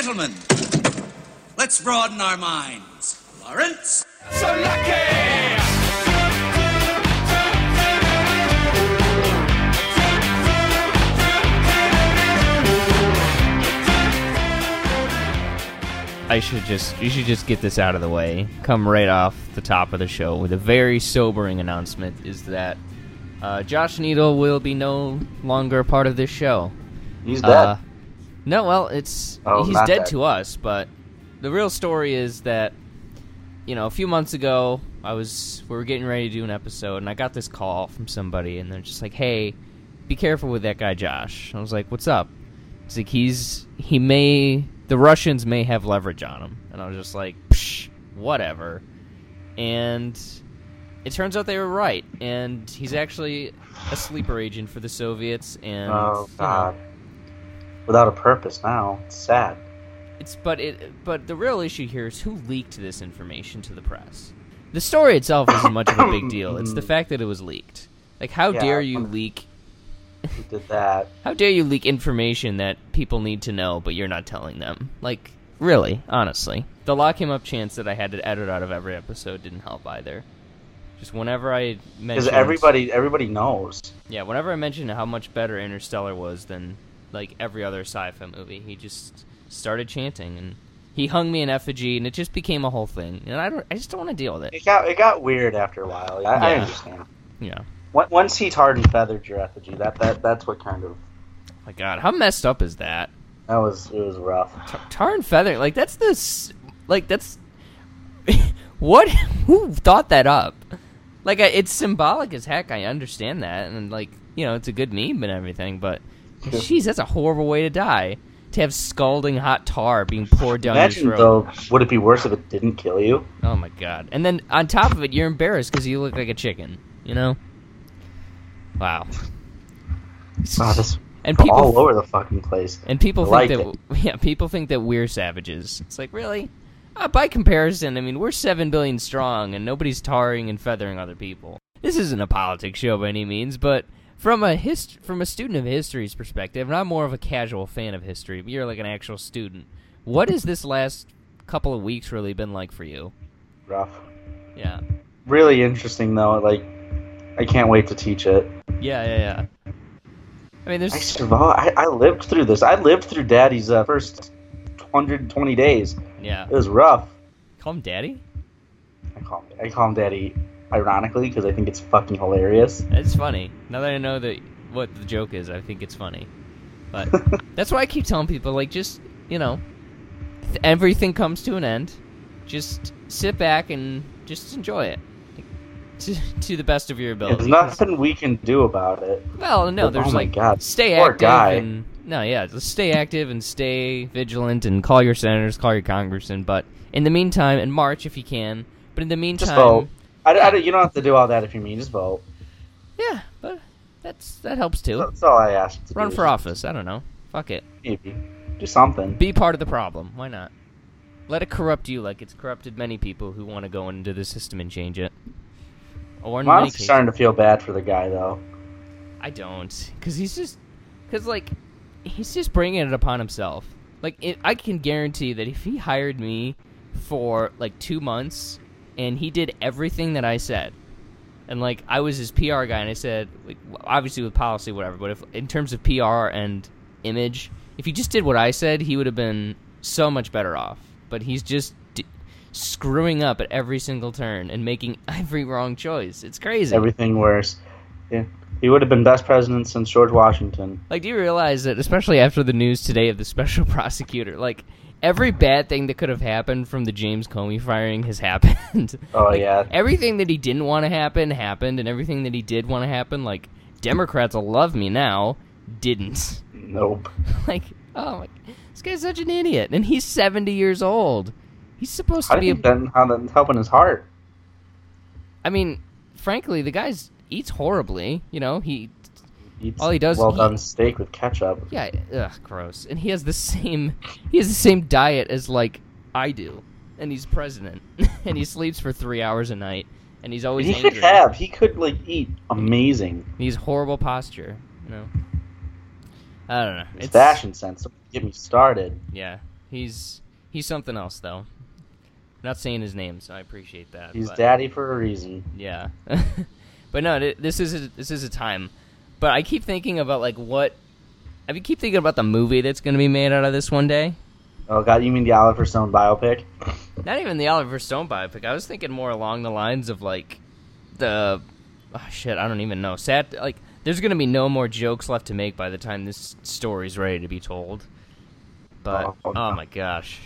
gentlemen, let's broaden our minds. Lawrence? So lucky! You should just get this out of the way. Come right off the top of the show with a very sobering announcement is that Josh Needle will be no longer part of this show. He's dead. No, well, he's dead to us, but the real story is that, you know, a few months ago, we were getting ready to do an episode, and I got this call from somebody, and they're just like, "Hey, be careful with that guy, Josh." I was like, "What's up?" It's like the Russians may have leverage on him. And I was just like, psh, whatever. And it turns out they were right. And he's actually a sleeper agent for the Soviets. And, oh, God. You know, without a purpose now. It's sad. But the real issue here is who leaked this information to the press. The story itself isn't much of a big deal. It's the fact that it was leaked. Like, How dare you leak information that people need to know, but you're not telling them? Like, really, honestly. The lock him up chance that I had to edit out of every episode didn't help either. Just whenever I mentioned... Because everybody knows. Yeah, whenever I mentioned how much better Interstellar was than, like, every other sci-fi movie, he just started chanting, and he hung me in effigy, and it just became a whole thing. And I just don't want to deal with it. It got weird after a while. I understand. Yeah. Once he's tarred and feathered your effigy, that's what kind of... Oh my God, how messed up is that? It was rough. Tar and feather, like that's this, like that's, what? Who thought that up? Like it's symbolic as heck. I understand that, and like you know, it's a good meme and everything. But jeez, that's a horrible way to die. To have scalding hot tar being poured down your throat. Imagine, though, would it be worse if it didn't kill you? Oh my God! And then on top of it, you're embarrassed because you look like a chicken. You know. Wow, this and people all over the fucking place. And people think that we're savages. It's like, really? By comparison, I mean, we're 7 billion strong, and nobody's tarring and feathering other people. This isn't a politics show by any means, but from a student of history's perspective, and I'm more of a casual fan of history, but you're like an actual student. What has this last couple of weeks really been like for you? Rough. Yeah. Really interesting, though. Like, I can't wait to teach it. Yeah. I mean, I lived through this. I lived through Daddy's first 120 days. Yeah. It was rough. Call him Daddy? I call him Daddy, ironically, because I think it's fucking hilarious. It's funny. Now that I know what the joke is, I think it's funny. But that's why I keep telling people, like, just, you know, everything comes to an end. Just sit back and just enjoy it. To the best of your ability. There's nothing we can do about it. Well, no, there's stay active. Poor guy. And, no, yeah, stay active and stay vigilant and call your senators, call your congressmen. But in the meantime, in March if you can. But in the meantime, just vote. You don't have to do all that if you mean just vote. Yeah, but that helps too. That's all I ask. Run for office. I don't know. Fuck it. Maybe do something. Be part of the problem. Why not? Let it corrupt you like it's corrupted many people who want to go into the system and change it. I'm honestly starting to feel bad for the guy, though. I don't, because he's just bringing it upon himself. Like, I can guarantee that if he hired me for like 2 months and he did everything that I said, and like I was his PR guy, and I said, like, obviously with policy, whatever, but if in terms of PR and image, if he just did what I said, he would have been so much better off. But he's just screwing up at every single turn and making every wrong choice. It's crazy. Everything worse. Yeah. He would have been best president since George Washington. Like, do you realize that, especially after the news today of the special prosecutor, like, every bad thing that could have happened from the James Comey firing has happened. Oh, like, yeah. Everything that he didn't want to happen happened, and everything that he did want to happen, like, Democrats will love me now, didn't. Nope. Like, oh, my, this guy's such an idiot. And he's 70 years old. He's supposed to be... How helping his heart? I mean, frankly, the guy eats horribly. You know, he eats steak with ketchup. Yeah, ugh, gross. And he has the same diet as like I do, and he's president, and he sleeps for 3 hours a night, and he's always angry. He could eat amazing. He's horrible posture. You know, I don't know. It's fashion sense. Get me started. Yeah. He's something else, though. I'm not saying his name, so I appreciate that. He's daddy for a reason. Yeah. But no, this is a time. But I keep thinking about, like, what... I keep thinking about the movie that's going to be made out of this one day. Oh, God, you mean the Oliver Stone biopic? Not even the Oliver Stone biopic. I was thinking more along the lines of, like, the... Oh, shit, I don't even know. Like, there's going to be no more jokes left to make by the time this story's ready to be told. But, oh my gosh.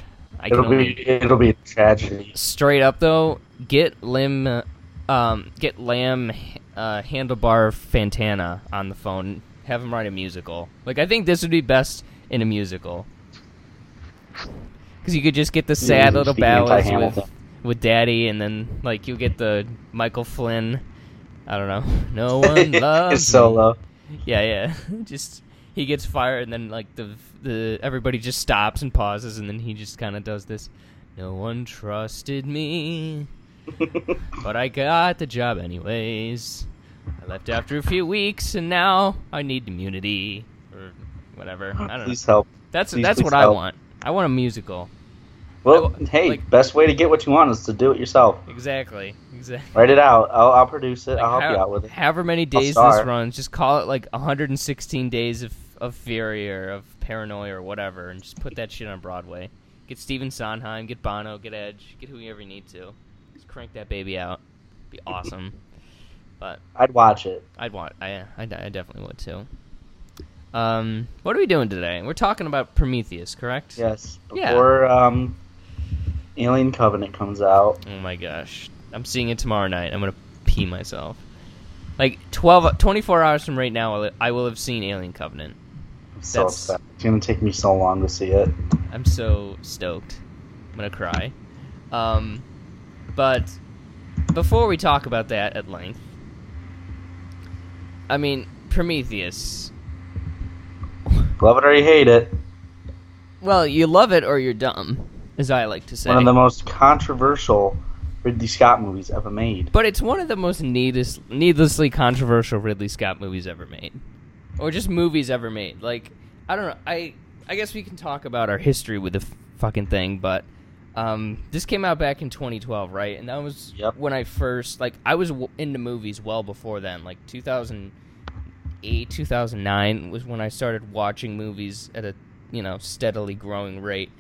It'll be a tragedy. Straight up, though, get Lamb Handlebar Fantana on the phone. Have him write a musical. Like, I think this would be best in a musical. Because you could just get the sad little ballads with Daddy, and then, like, you'll get the Michael Flynn, I don't know, no one loves his solo. Yeah. Just... He gets fired, and then, like, the everybody just stops and pauses, and then he just kind of does this, no one trusted me, but I got the job anyways. I left after a few weeks, and now I need immunity, or whatever. I don't know. Please help. That's what help. I want. I want a musical. Well, hey, like, best way to get what you want is to do it yourself. Exactly. Write it out. I'll produce it. Like, I'll help you out with it. However many days this runs, just call it like 116 days of fury or of paranoia or whatever, and just put that shit on Broadway. Get Steven Sondheim, get Bono, get Edge, get whoever you need to. Just crank that baby out. It'd be awesome. But I'd watch it. I definitely would too. What are we doing today? We're talking about Prometheus, correct? Yes. Before, Alien Covenant comes out. Oh my gosh. I'm seeing it tomorrow night. I'm going to pee myself. Like 24 hours from right now, I will have seen Alien Covenant. I'm so upset. It's going to take me so long to see it. I'm so stoked. I'm going to cry. But before we talk about that at length, I mean, Prometheus. Love it or you hate it. Well, you love it or you're dumb. As I like to say. One of the most controversial Ridley Scott movies ever made. But it's one of the most needlessly controversial Ridley Scott movies ever made. Or just movies ever made. Like, I don't know. I guess we can talk about our history with the fucking thing, but this came out back in 2012, right? And that was when I first... Like, I was into movies well before then. Like, 2008, 2009 was when I started watching movies at a, steadily growing rate.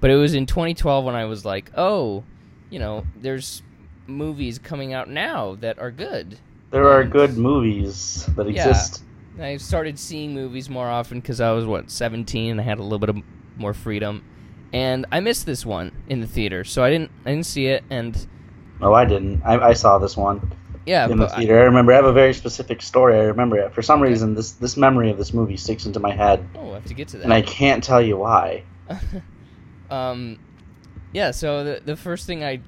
But it was in 2012 when I was like, oh, there's movies coming out now that are good. There are good movies that exist. Yeah, I started seeing movies more often because I was, 17, and I had a little bit of more freedom. And I missed this one in the theater, so I didn't see it. And no, I didn't. I saw this one in the theater. I remember. I have a very specific story. I remember it. For some reason, this memory of this movie sticks into my head. Oh, we'll have to get to that. And I can't tell you why. So the first thing I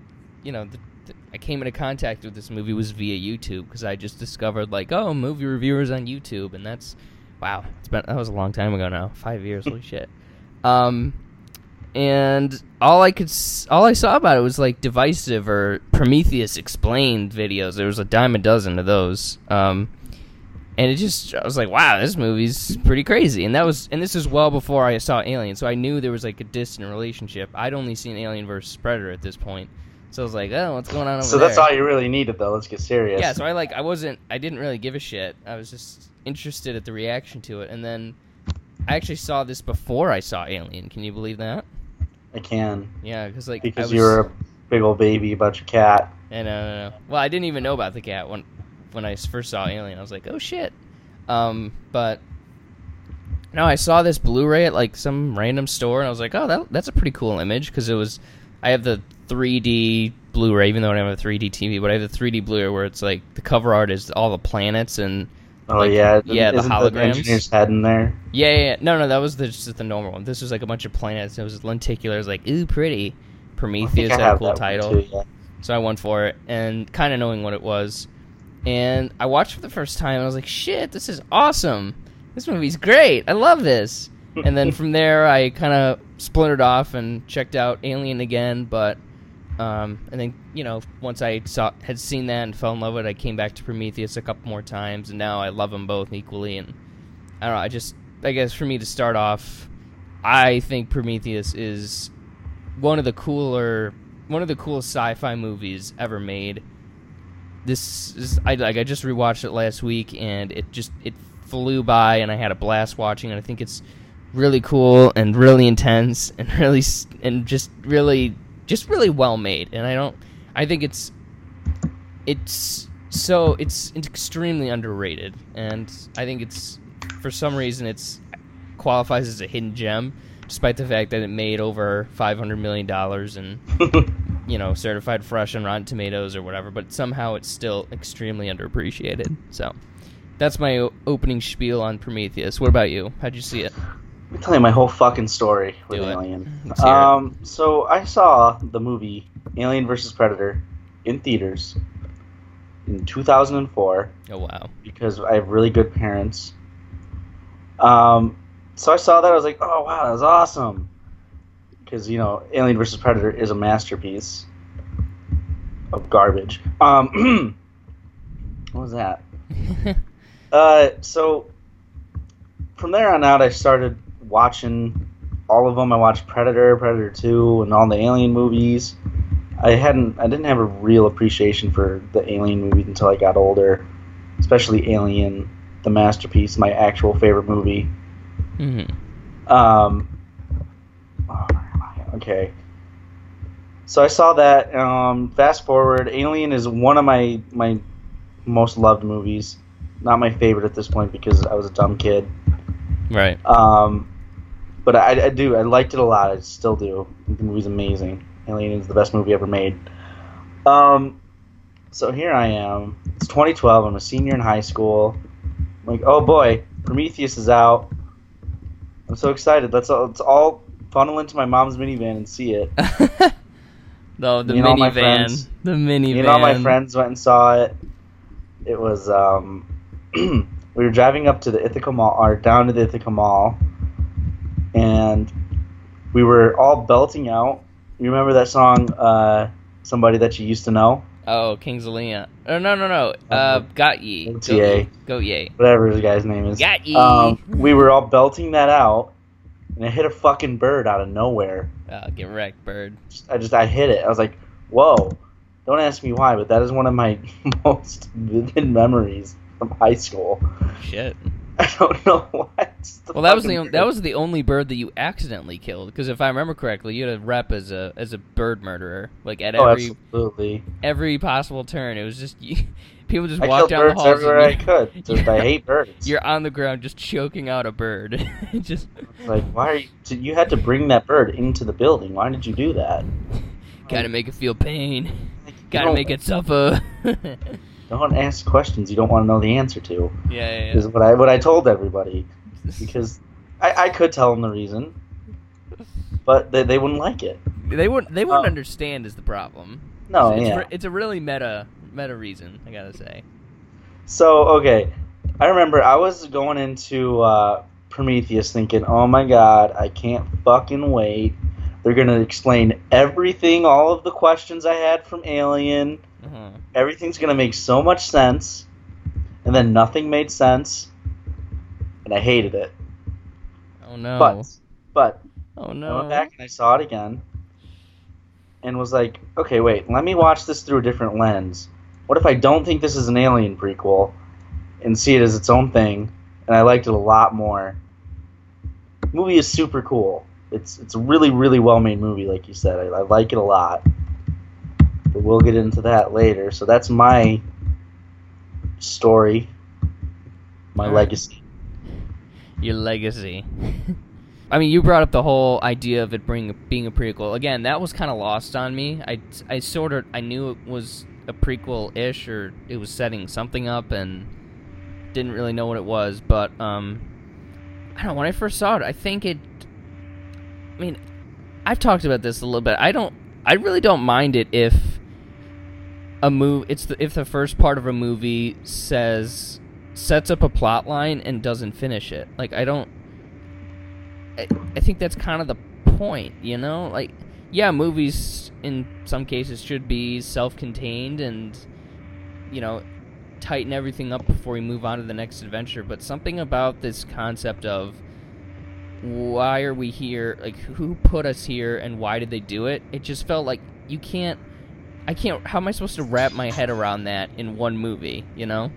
came into contact with this movie was via YouTube, because I just discovered, movie reviewers on YouTube, and that was a long time ago now, 5 years, holy shit. And all I saw about it was, divisive or Prometheus explained videos. There was a dime a dozen of those, and I was like, wow, this movie's pretty crazy. And this is well before I saw Alien, so I knew there was, a distant relationship. I'd only seen Alien versus Predator at this point. So I was like, oh, what's going on over there? So that's all you really needed, though. Let's get serious. Yeah, so I didn't really give a shit. I was just interested at the reaction to it. And then I actually saw this before I saw Alien. Can you believe that? I can. Yeah, because you were a big old baby about your cat. And, no. Well, I didn't even know about the cat when I first saw Alien. I was like, oh shit. But no, I saw this Blu-ray at some random store, and I was like, oh, that's a pretty cool image, because I have the 3D Blu-ray, even though I don't have a 3D TV, but I have the 3D Blu-ray where it's the cover art is all the planets and the holograms. The engineer's head in there? Yeah. No, that was just the normal one. This was a bunch of planets. It was lenticular. It was ooh, pretty. Prometheus had a cool title. Too, yeah. So I went for it, and kind of knowing what it was. And I watched it for the first time, and I was like, shit, this is awesome. This movie's great. I love this. And then from there, I kind of splintered off and checked out Alien again. But, and then, once I had seen that and fell in love with it, I came back to Prometheus a couple more times. And now I love them both equally. And I don't know, I guess for me to start off I think Prometheus is one of the coolest sci-fi movies ever made. I just rewatched it last week, and it flew by, and I had a blast watching it. I think it's really cool and really intense and really well made. And I think it's extremely underrated, and I think it's, for some reason, it qualifies as a hidden gem, despite the fact that it made over $500 million and, certified fresh on Rotten Tomatoes or whatever, but somehow it's still extremely underappreciated. So that's my opening spiel on Prometheus. What about you? How'd you see it? Let me tell you my whole fucking story with Alien. So I saw the movie Alien versus Predator in theaters in 2004. Oh, wow. Because I have really good parents. So I saw that, I was like, oh, wow, that was awesome. Because, Alien vs. Predator is a masterpiece of garbage. What was that? So from there on out, I started watching all of them. I watched Predator, Predator 2, and all the Alien movies. I didn't have a real appreciation for the Alien movies until I got older, especially Alien, the masterpiece, my actual favorite movie. Mm-hmm. Okay. So I saw that. Fast forward, Alien is one of my most loved movies. Not my favorite at this point because I was a dumb kid. Right. But I liked it a lot. I still do. The movie's amazing. Alien is the best movie ever made. So here I am. It's 2012. I'm a senior in high school. I'm like, oh boy, Prometheus is out. I'm so excited. Let's all funnel into my mom's minivan and see it. The minivan. Me and all my friends went and saw it. It was we were driving up to the Ithaca Mall, or down to the Ithaca Mall, and we were all belting out. You remember that song, Somebody That You Used To Know? Oh, Kings of Leon. Oh, no. Gotye. Gotye. Whatever the guy's name is. Gotye. We were all belting that out, and I hit a fucking bird out of nowhere. Oh, get wrecked, bird. I hit it. I was like, whoa. Don't ask me why, but that is one of my most vivid memories from high school. Shit. I don't know why. Well, that was the only bird that you accidentally killed, because if I remember correctly, you had a rep as a bird murderer. Like every possible turn, it was just people just walked down the halls. I killed birds everywhere I could. Just, I hate birds. You're on the ground just choking out a bird. Just like, why are you had to bring that bird into the building? Why did you do that? Gotta make it feel pain. Gotta make it suffer. Don't ask questions you don't want to know the answer to. Yeah. Is what I told everybody, because I could tell them the reason, but they wouldn't like it. They wouldn't understand is the problem. No, it's a really meta reason, I gotta say. So okay, I remember I was going into Prometheus thinking, oh my god, I can't fucking wait. They're gonna explain everything, all of the questions I had from Alien. Uh-huh. Everything's going to make so much sense, and then nothing made sense, and I hated it. Oh, no. But oh, no. I went back and I saw it again, and was like, okay, wait, let me watch this through a different lens. What if I don't think this is an Alien prequel, and see it as its own thing, and I liked it a lot more. The movie is super cool. It's a really, really well-made movie, like you said. I like it a lot. But we'll get into that later. So that's my story, my legacy. Your legacy. I mean, you brought up the whole idea of it being a prequel. Again, that was kind of lost on me. I knew it was a prequel-ish, or it was setting something up, and didn't really know what it was. But I don't know, when I first saw it, I've talked about this a little bit. I really don't mind it if the first part of a movie sets up a plot line and doesn't finish it. Like, I think that's kind of the point, Like, yeah, movies in some cases should be self-contained and, tighten everything up before we move on to the next adventure. But something about this concept of why are we here? Like, who put us here and why did they do it? It just felt like you can't... I can't... How am I supposed to wrap my head around that in one movie, you know?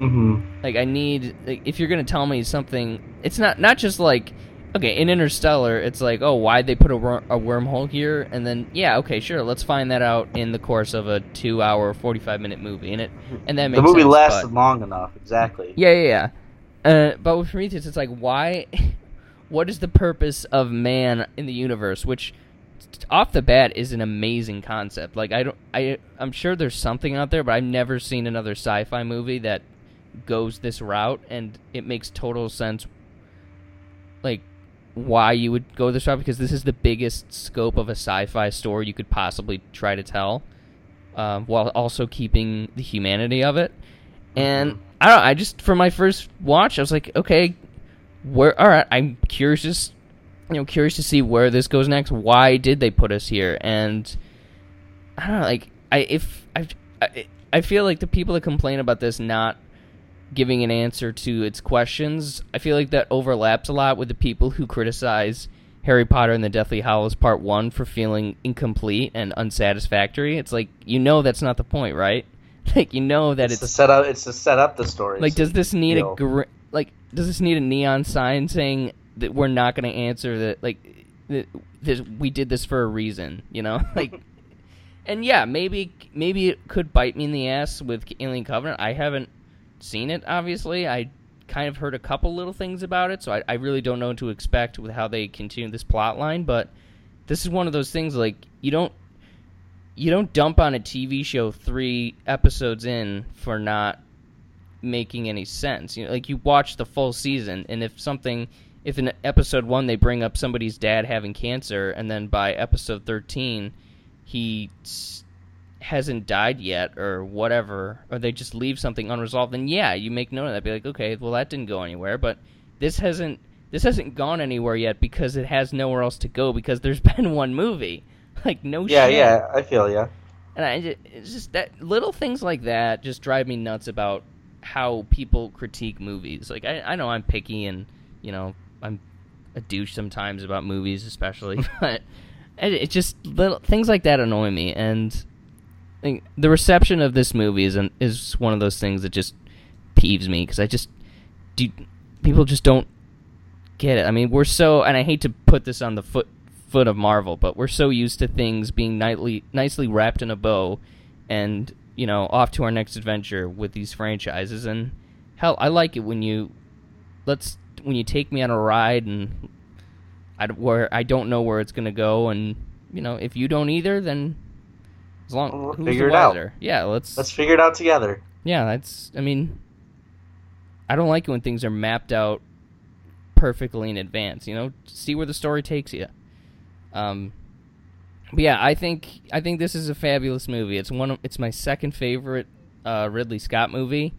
Mm-hmm. Like, I need... Like, if you're going to tell me something... It's not just like... Okay, in Interstellar, it's like, oh, why'd they put a wormhole here? And then, yeah, okay, sure, let's find that out in the course of a 2-hour, 45-minute movie. And that makes sense. The movie lasted long enough, exactly. Yeah. But with Prometheus, it's like, why... What is the purpose of man in the universe? Which, off the bat, is an amazing concept. Like, I'm sure there's something out there, but I've never seen another sci-fi movie that goes this route, and it makes total sense, like, why you would go this route, because this is the biggest scope of a sci-fi story you could possibly try to tell, while also keeping the humanity of it. And, I don't know, I just, for my first watch, I was like, okay... All right, I'm curious to see where this goes next. Why did they put us here? And I don't know, like, I feel like the people that complain about this not giving an answer to its questions, I feel like that overlaps a lot with the people who criticize Harry Potter and the Deathly Hallows Part 1 for feeling incomplete and unsatisfactory. It's like, that's not the point, right? Like, that it's... It's to set up the story. Like, does this need a... does this need a neon sign saying that we're not going to answer that? Like, we did this for a reason, you know? Like, and yeah, maybe it could bite me in the ass with Alien Covenant. I haven't seen it, obviously. I kind of heard a couple little things about it, so I really don't know what to expect with how they continue this plot line. But this is one of those things, like, you don't dump on a TV show 3 episodes in for not making any sense. You know, like, you watch the full season, and if in episode 1 they bring up somebody's dad having cancer, and then by episode 13 he hasn't died yet or whatever, or they just leave something unresolved, then yeah, you make note of that, be like, okay, well, that didn't go anywhere, but this hasn't gone anywhere yet because it has nowhere else to go, because there's been one movie. Like, no shit. Yeah, I feel ya. And it's just that little things like that just drive me nuts about how people critique movies. Like, I know I'm picky, and, I'm a douche sometimes about movies especially, but it's just little things like that annoy me, and the reception of this movie is one of those things that just peeves me, because people just don't get it. I mean, we're so, and I hate to put this on the foot of Marvel, but we're so used to things being nicely wrapped in a bow, and off to our next adventure with these franchises. And hell, I like it when you take me on a ride and I don't know where it's gonna go, and if you don't either, then as long we'll figure it out. Yeah, let's figure it out together. Yeah, that's. I mean, I don't like it when things are mapped out perfectly in advance. See where the story takes you. But yeah, I think this is a fabulous movie. It's my second favorite Ridley Scott movie.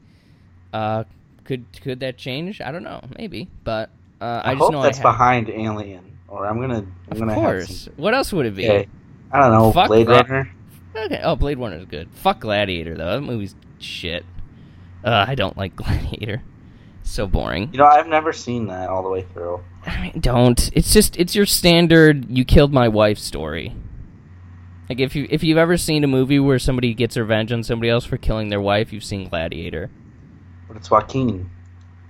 Could that change? I don't know, maybe. But I just hope know that's behind Alien, or I'm gonna. Of course. What else would it be? Okay. I don't know. Fuck Blade Runner. Okay. Oh, Blade Runner's good. Fuck Gladiator though. That movie's shit. I don't like Gladiator. It's so boring. I've never seen that all the way through. I mean, don't. It's just your standard "you killed my wife" story. Like, if you've ever seen a movie where somebody gets revenge on somebody else for killing their wife, you've seen Gladiator. But it's Joaquin.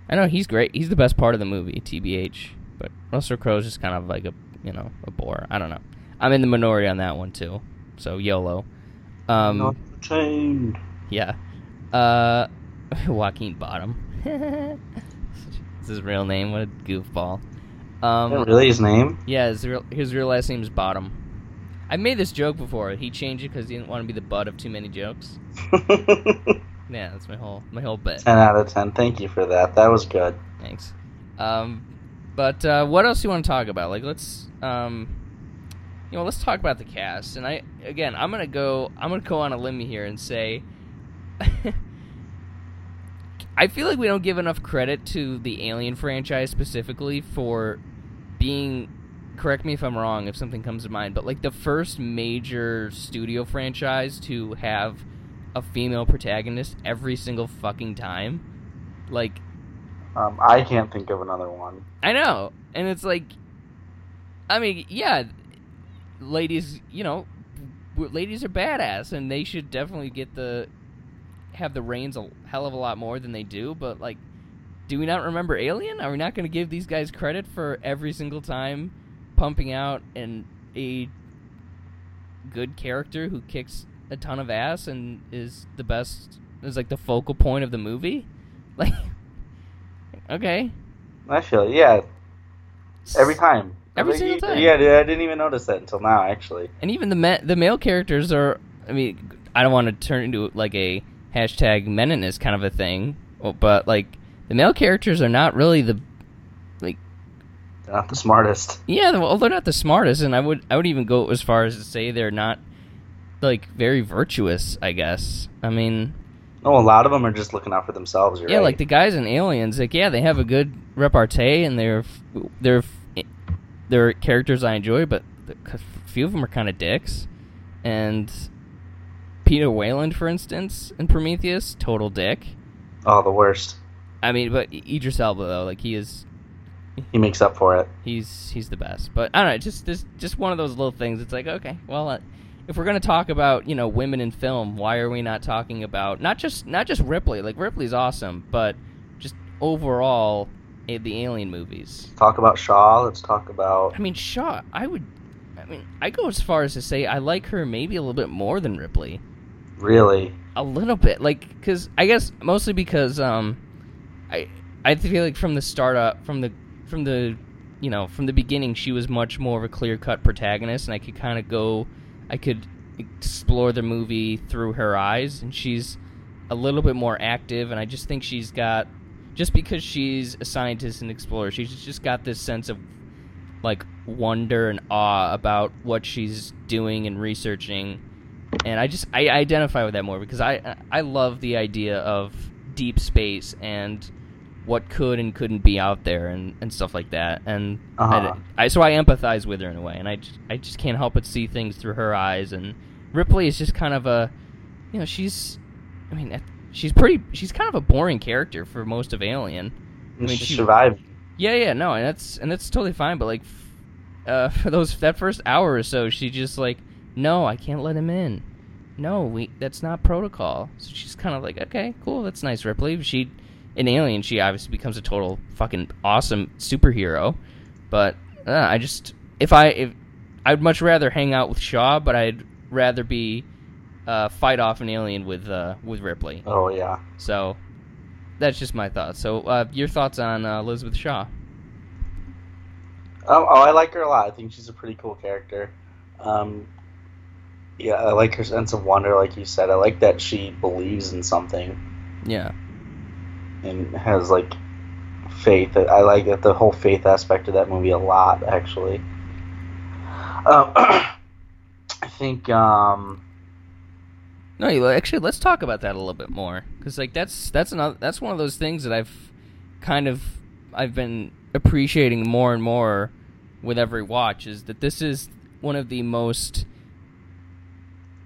I know, he's great. He's the best part of the movie, TBH. But Russell Crowe's just kind of like a bore. I don't know. I'm in the minority on that one too. So YOLO. Not chained. Yeah. Joaquin Bottom. It's his real name. What a goofball. Is that really his name? Yeah. His real last name is Bottom. I made this joke before. He changed it because he didn't want to be the butt of too many jokes. Yeah, that's my whole bit. 10 out of 10. Thank you for that. That was good. Thanks. But what else do you want to talk about? Like, let's let's talk about the cast. And I'm gonna go on a limb here and say, I feel like we don't give enough credit to the Alien franchise specifically for being. Correct me if I'm wrong, if something comes to mind, but like the first major studio franchise to have a female protagonist every single fucking time. Like, I can't think of another one. I know. And it's like, I mean, yeah, ladies, you know, ladies are badass, and they should definitely get the, have the reins a hell of a lot more than they do, but, like, do we not remember Alien? Are we not going to give these guys credit for every single time pumping out a good character who kicks a ton of ass and is the best, is, like, the focal point of the movie? Like, okay. I feel, yeah. Every time. Every single time. Yeah, dude, I didn't even notice that until now, actually. And even the male characters are, I mean, I don't want to turn into, like, a hashtag meninist kind of a thing, but, like, the male characters are not really the, like... They're not the smartest. Yeah, well, they're not the smartest, and I would even go as far as to say they're not, like, very virtuous, I guess. I mean... Oh, a lot of them are just looking out for themselves, yeah, right. Like, the guys in Aliens, like, yeah, they have a good repartee, and they're characters I enjoy, but a few of them are kind of dicks, and... Peter Weyland, for instance, in Prometheus, total dick. Oh, the worst. I mean, but Idris Elba, though, like, he is... He makes up for it. He's the best. But, I don't know, just one of those little things. It's like, okay, well, if we're going to talk about, you know, women in film, why are we not talking about... Not just Ripley. Like, Ripley's awesome, but just overall, the Alien movies. Talk about Shaw. Let's talk about... I mean, Shaw, I go as far as to say I like her maybe a little bit more than Ripley. Really? A little bit, like, because I guess mostly because I feel like from the start up, from the beginning, she was much more of a clear-cut protagonist, and I could explore the movie through her eyes, and she's a little bit more active, and I just think she's got, just because she's a scientist and explorer, she's just got this sense of, like, wonder and awe about what she's doing and researching. And I identify with that more because I love the idea of deep space and what could and couldn't be out there and stuff like that. And so I empathize with her in a way, and I just can't help but see things through her eyes. And Ripley is just kind of a, you know, she's kind of a boring character for most of Alien. I mean, she survived. Yeah, no, and that's totally fine. But like, for that first hour or so, she just like. No, I can't let him in. No, that's not protocol. So she's kind of like, okay, cool, that's nice, Ripley. In Alien, she obviously becomes a total fucking awesome superhero. But I'd much rather hang out with Shaw, but I'd rather be fight off an alien with Ripley. Oh yeah. So that's just my thoughts. So your thoughts on Elizabeth Shaw? Oh, I like her a lot. I think she's a pretty cool character. Yeah, I like her sense of wonder, like you said. I like that she believes in something. Yeah. And has, like, faith. I like that the whole faith aspect of that movie a lot, actually. I think, No, actually, let's talk about that a little bit more. Because, like, that's one of those things that I've been appreciating more and more with every watch, is that this is one of the most...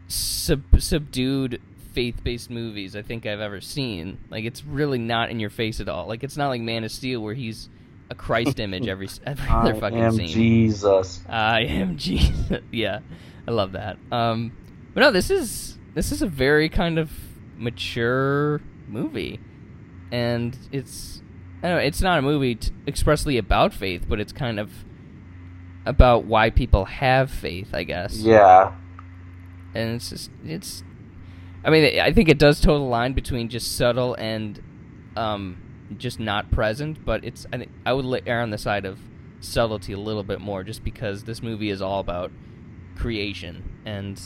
subdued faith-based movies I think I've ever seen. Like, it's really not in your face at all. Like, it's not like Man of Steel where he's a Christ image every other fucking scene. I am Jesus. I am Jesus. Yeah, I love that. But no, this is a very kind of mature movie, and it's not a movie expressly about faith, but it's kind of about why people have faith, I guess. Yeah. And it's. I mean, I think it does toe the line between just subtle and just not present. But it's. I would err on the side of subtlety a little bit more, just because this movie is all about creation. And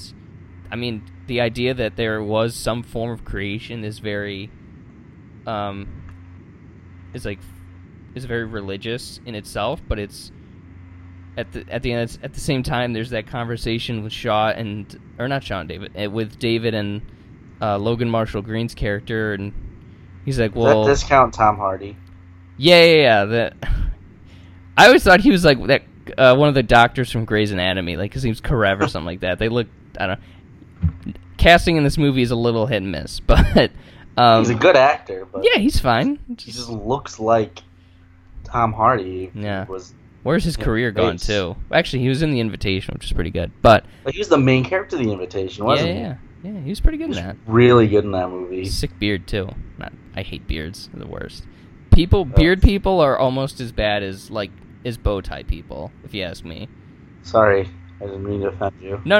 I mean, the idea that there was some form of creation is very. Is very religious in itself, but it's. At the end, at the same time, there's that conversation with David and Logan Marshall Green's character, and he's like, "Well, that discount Tom Hardy." Yeah. That I always thought he was like that one of the doctors from Grey's Anatomy, like his name's Karev or something like that. They look, I don't know. Casting in this movie is a little hit and miss, but He's a good actor. But yeah, he's fine. He just looks like Tom Hardy. Yeah. Where's his career gone to? Actually, he was in The Invitation, which is pretty good. But he was the main character of The Invitation, wasn't he? Yeah, he was pretty good in that. Really good in that movie. Sick beard too. I hate beards. They're the worst. Beard people are almost as bad as bow tie people, if you ask me. Sorry, I didn't mean to offend you. No.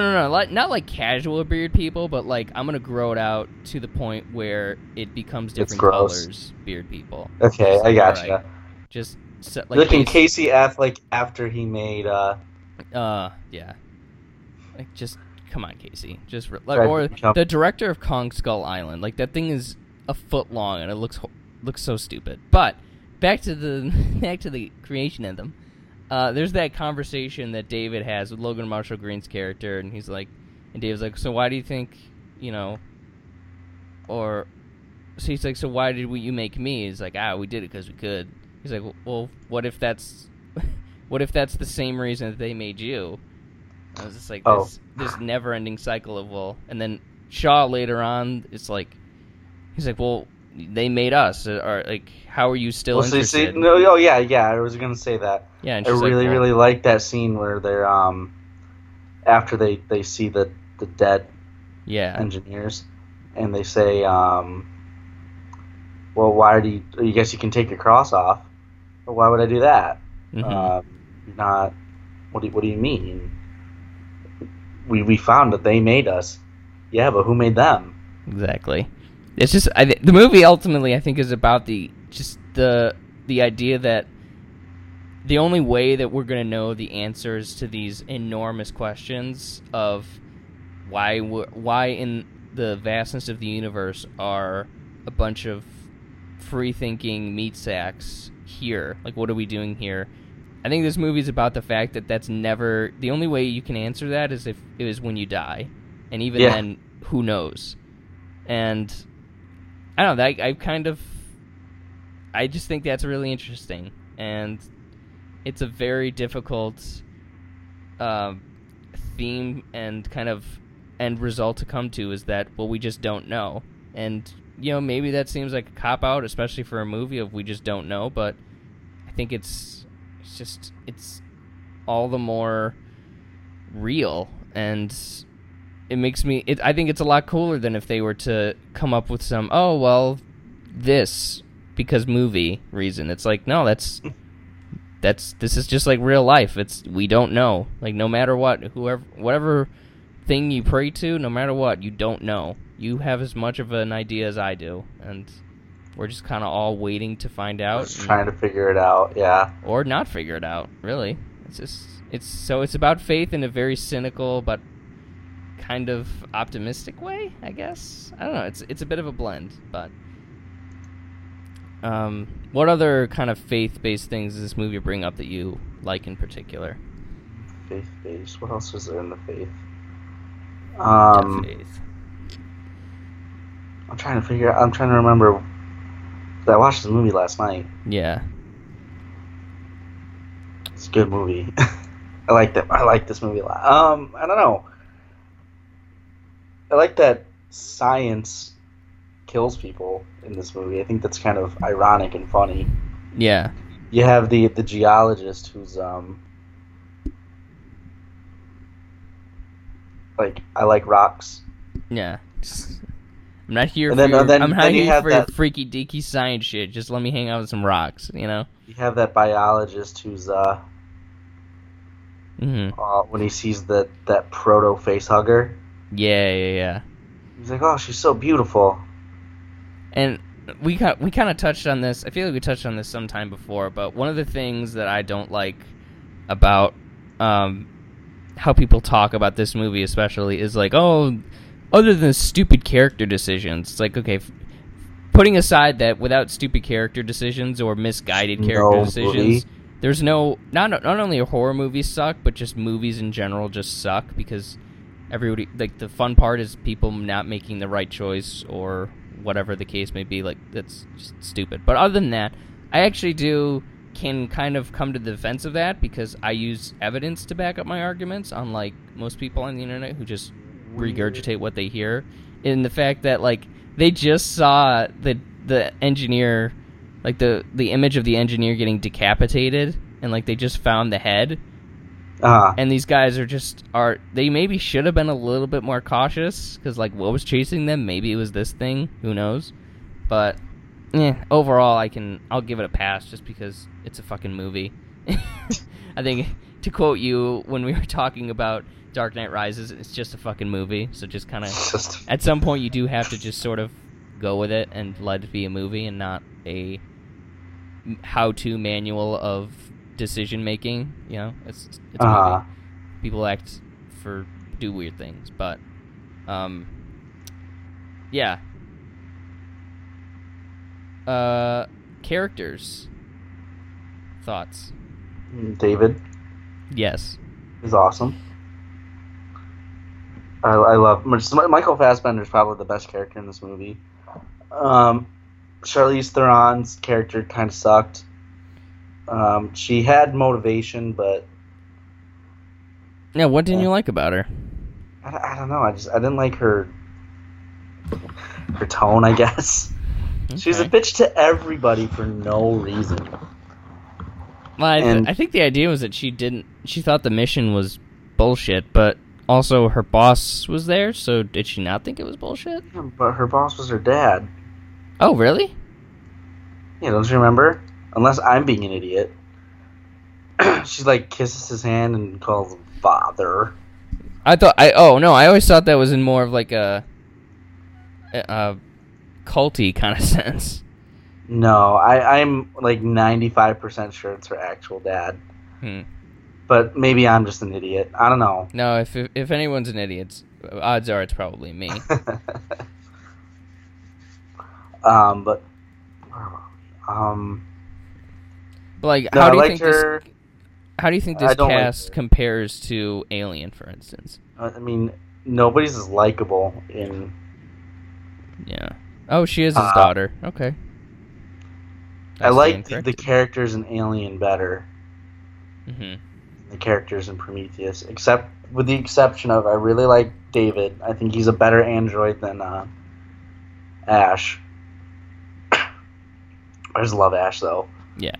Not like casual beard people, but like I'm gonna grow it out to the point where it becomes different colors. Beard people. Okay, I gotcha. Right. Just set, like looking Casey Affleck after he made. Yeah. Like just. Come on, Casey. Just or the director of Kong Skull Island. Like that thing is a foot long and it looks so stupid. But back to the creation anthem. There's that conversation that David has with Logan Marshall Green's character, and he's like, and David's like, so why do you think, so he's like, so why did you make me? He's like, we did it because we could. He's like, well, what if that's the same reason that they made you? I was just like this never-ending cycle of and then Shaw later on, it's like he's like, well, they made us. Or like, how are you still interested? I was gonna say that. Yeah, and I really like that scene where they're after they see the dead engineers, and they say, well, why do you guess you can take your cross off? Well, why would I do that? Mm-hmm. Not. What do you mean? We found that they made us. Yeah, but who made them? Exactly. It's just the movie ultimately, I think, is about the idea that the only way that we're going to know the answers to these enormous questions of why in the vastness of the universe are a bunch of free-thinking meat sacks here? Like, what are we doing here? I think this movie's about the fact that that's never... The only way you can answer that is if it is when you die. And even then, who knows? And I don't know. I just think that's really interesting. And it's a very difficult theme and kind of end result to come to is that, well, we just don't know. And, maybe that seems like a cop-out, especially for a movie of we just don't know. But I think it's all the more real, and it makes me... I think it's a lot cooler than if they were to come up with some, this, because movie reason. It's like, no, this is just like real life. It's, we don't know. Like, no matter what, whatever thing you pray to, no matter what, you don't know. You have as much of an idea as I do, and... We're just kind of all waiting to find out. Just trying to figure it out, yeah. Or not figure it out, really. It's about faith in a very cynical but kind of optimistic way, I guess. I don't know. It's a bit of a blend, but what other kind of faith-based things does this movie bring up that you like in particular? Faith-based. What else is there in the faith? Faith. I'm trying to remember. I watched the movie last night. Yeah. It's a good movie. I liked it. I like this movie a lot. I don't know. I like that science kills people in this movie. I think that's kind of ironic and funny. Yeah. You have the geologist who's I like rocks. Yeah. I'm not here for your freaky deaky science shit. Just let me hang out with some rocks, You have that biologist who's when he sees that proto face hugger. Yeah. He's like, oh, she's so beautiful. And we kind of touched on this. I feel like we touched on this sometime before, but one of the things that I don't like about how people talk about this movie, especially, is like, other than stupid character decisions, it's like, okay, putting aside that without stupid character decisions or misguided character decisions, really? There's not only horror movies suck, but just movies in general just suck because everybody, like, the fun part is people not making the right choice or whatever the case may be. Like, that's just stupid. But other than that, I actually can kind of come to the defense of that because I use evidence to back up my arguments, unlike most people on the internet who just regurgitate what they hear, in the fact that like They just saw the engineer, like the image of the engineer getting decapitated, and like they just found the head. And these guys they maybe should have been a little bit more cautious, because like what was chasing them, maybe it was this thing, who knows. But overall I'll give it a pass just because it's a fucking movie. I think, to quote you when we were talking about Dark Knight Rises, it's just a fucking movie. So just kind of at some point you do have to just sort of go with it and let it be a movie and not a how-to manual of decision making, you know. It's a movie. People do weird things, but yeah. Characters. Thoughts. David. Yes. He's awesome. I love Michael Fassbender is probably the best character in this movie. Charlize Theron's character kind of sucked. She had motivation, but yeah. What didn't you like about her? I don't know. I didn't like her tone, I guess. Okay. She's a bitch to everybody for no reason. Well, I think the idea was that she thought the mission was bullshit, but also her boss was there. So did she not think it was bullshit? Yeah, but her boss was her dad. Oh, really? Yeah. Don't you remember? Unless I'm being an idiot. She, like, kisses his hand and calls him father. I always thought that was in more of, like, a culty kind of sense. No, I'm, like, 95% sure it's her actual dad. But maybe I'm just an idiot. I don't know. No, if anyone's an idiot, odds are it's probably me. How do you think this cast compares to Alien, for instance? I mean, nobody's as likable in... Yeah. Oh, she is his daughter. Okay. I like the characters in Alien better. Mm-hmm. The characters in Prometheus, with the exception of I really like David. I think he's a better android than Ash. I just love Ash, though. Yeah.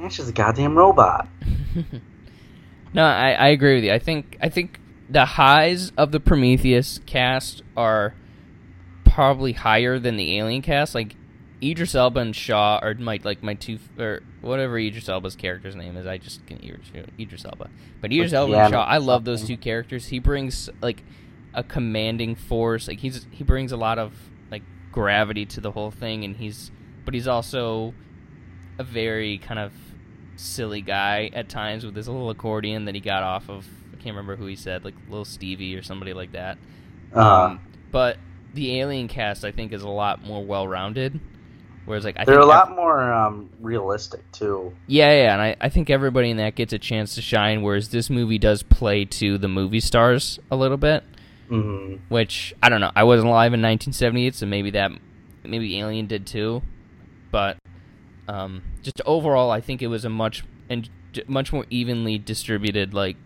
Ash is a goddamn robot. No, I agree with you. I think the highs of the Prometheus cast are probably higher than the Alien cast. Like Idris Elba and Shaw are my two, or whatever Idris Elba's character's name is. I just can Idris Elba, but Elba and Shaw. I love those two characters. He brings like a commanding force. Like he brings a lot of like gravity to the whole thing, but he's also a very kind of silly guy at times with his little accordion that he got off of, I can't remember who he said, like Little Stevie or somebody like that. But the Alien cast, I think, is a lot more well-rounded. Whereas, like, they're a lot more realistic, too. Yeah, and I think everybody in that gets a chance to shine, whereas this movie does play to the movie stars a little bit, which, I don't know, I wasn't alive in 1978, so maybe Alien did, too, but... just overall, I think it was a much more evenly distributed like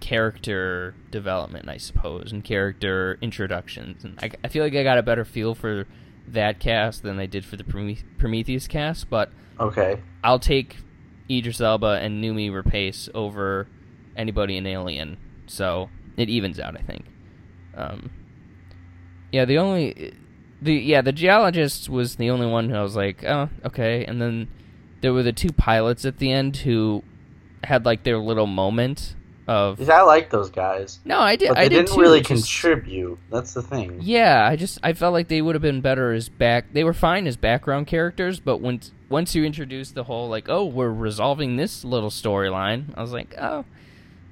character development, I suppose, and character introductions. And I feel like I got a better feel for that cast than I did for the Prometheus cast. But okay, I'll take Idris Elba and Noomi Rapace over anybody in Alien, so it evens out, I think. The geologist was the only one who I was like, oh, okay. And then there were the two pilots at the end who had like their little moment of. I like those guys. No, I did. But I didn't really contribute. That's the thing. Yeah, I felt like they would have been better as back. They were fine as background characters, but once you introduce the whole like, oh, we're resolving this little storyline, I was like, oh,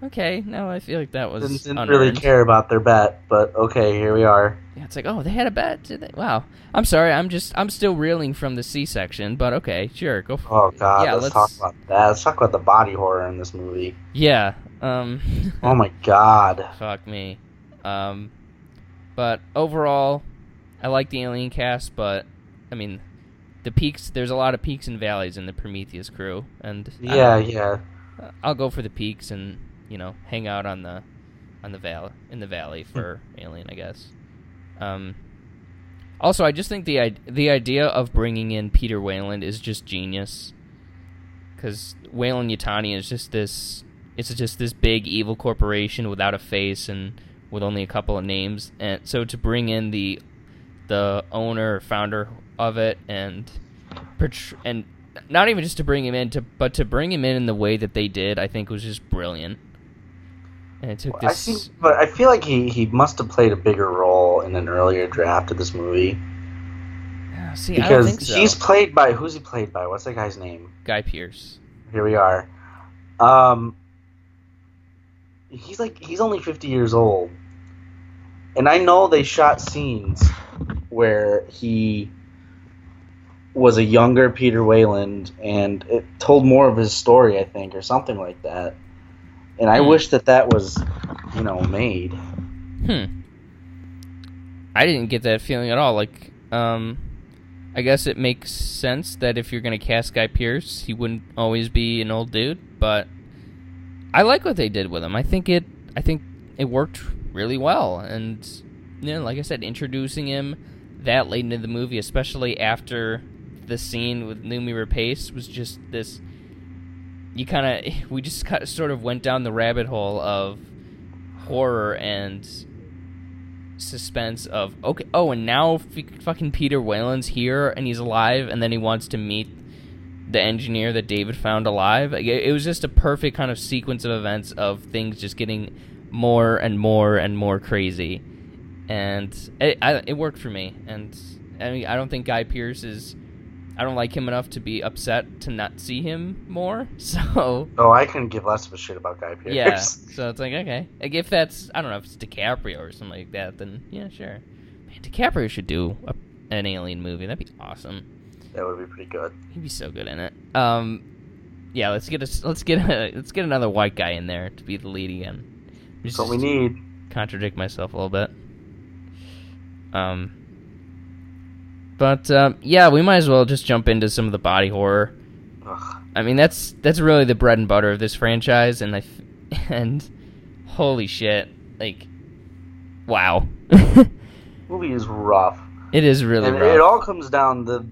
okay. No, I feel like that was didn't really care about their bet, but okay, here we are. Yeah, it's like, oh, they had a bet, did they? Wow. I'm sorry, I'm still reeling from the C-section, but okay, sure, go for it. Oh, God, yeah, let's talk about that. Let's talk about the body horror in this movie. Yeah. Oh, my God. Fuck me. But overall, I like the Alien cast, but, I mean, the peaks, there's a lot of peaks and valleys in the Prometheus crew, and... Yeah. I'll go for the peaks and, you know, hang out on the valley for Alien, I guess. Also, I just think the idea of bringing in Peter Weyland is just genius. Because Weyland-Yutani is just this... It's just this big evil corporation without a face and with only a couple of names. And so to bring in the owner, founder of it, and not even just to bring him in, but to bring him in the way that they did, I think was just brilliant. And it took this... But I feel like he must have played a bigger role in an earlier draft of this movie. Yeah, see, because I don't think so. He's played by... Who's he played by? What's that guy's name? Guy Pearce. Here we are. He's only 50 years old. And I know they shot scenes where he was a younger Peter Weyland and it told more of his story, I think, or something like that. And I wish that was, made. I didn't get that feeling at all. Like, I guess it makes sense that if you're going to cast Guy Pearce, he wouldn't always be an old dude, but... I like what they did with him. I think it worked really well. And, like I said, introducing him that late into the movie, especially after the scene with Noomi Rapace, was just this... We just sort of went down the rabbit hole of horror and suspense of... Okay, oh, and now fucking Peter Weyland's here, and he's alive, and then he wants to meet the engineer that David found alive. It was just a perfect kind of sequence of events of things just getting more and more and more crazy, and it worked for me. And I mean, I don't think Guy Pearce is... I don't like him enough to be upset to not see him more. So I couldn't give less of a shit about Guy Pearce. Yeah, so it's like, okay, like if that's... I don't know if it's DiCaprio or something like that, then yeah, sure. Man, DiCaprio should do an Alien movie. That'd be awesome. That would be pretty good. He'd be so good in it. Yeah, let's get another white guy in there to be the lead again. That's what we need. Contradict myself a little bit. Yeah, we might as well just jump into some of the body horror. Ugh. I mean, that's really the bread and butter of this franchise, and holy shit, like, wow. This movie is rough. It is really rough. It all comes down the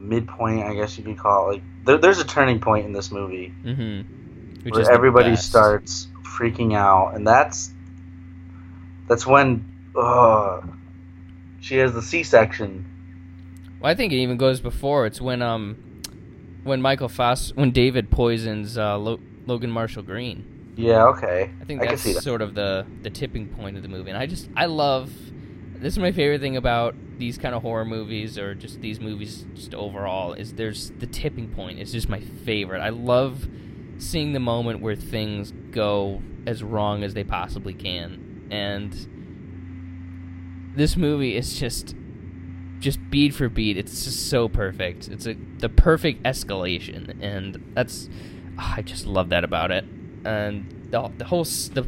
midpoint, I guess you could call it. Like, there's a turning point in this movie, where everybody starts freaking out, and that's when she has the C-section. Well, I think it even goes before. It's when David poisons Logan Marshall Green. Yeah, okay. I think that's sort of the tipping point of the movie, and this is my favorite thing about these kind of horror movies, or just these movies just overall, is there's the tipping point. It's just my favorite. I love seeing the moment where things go as wrong as they possibly can. And this movie is just beat for beat. It's just so perfect. It's the perfect escalation, and that's... Oh, I just love that about it. And the whole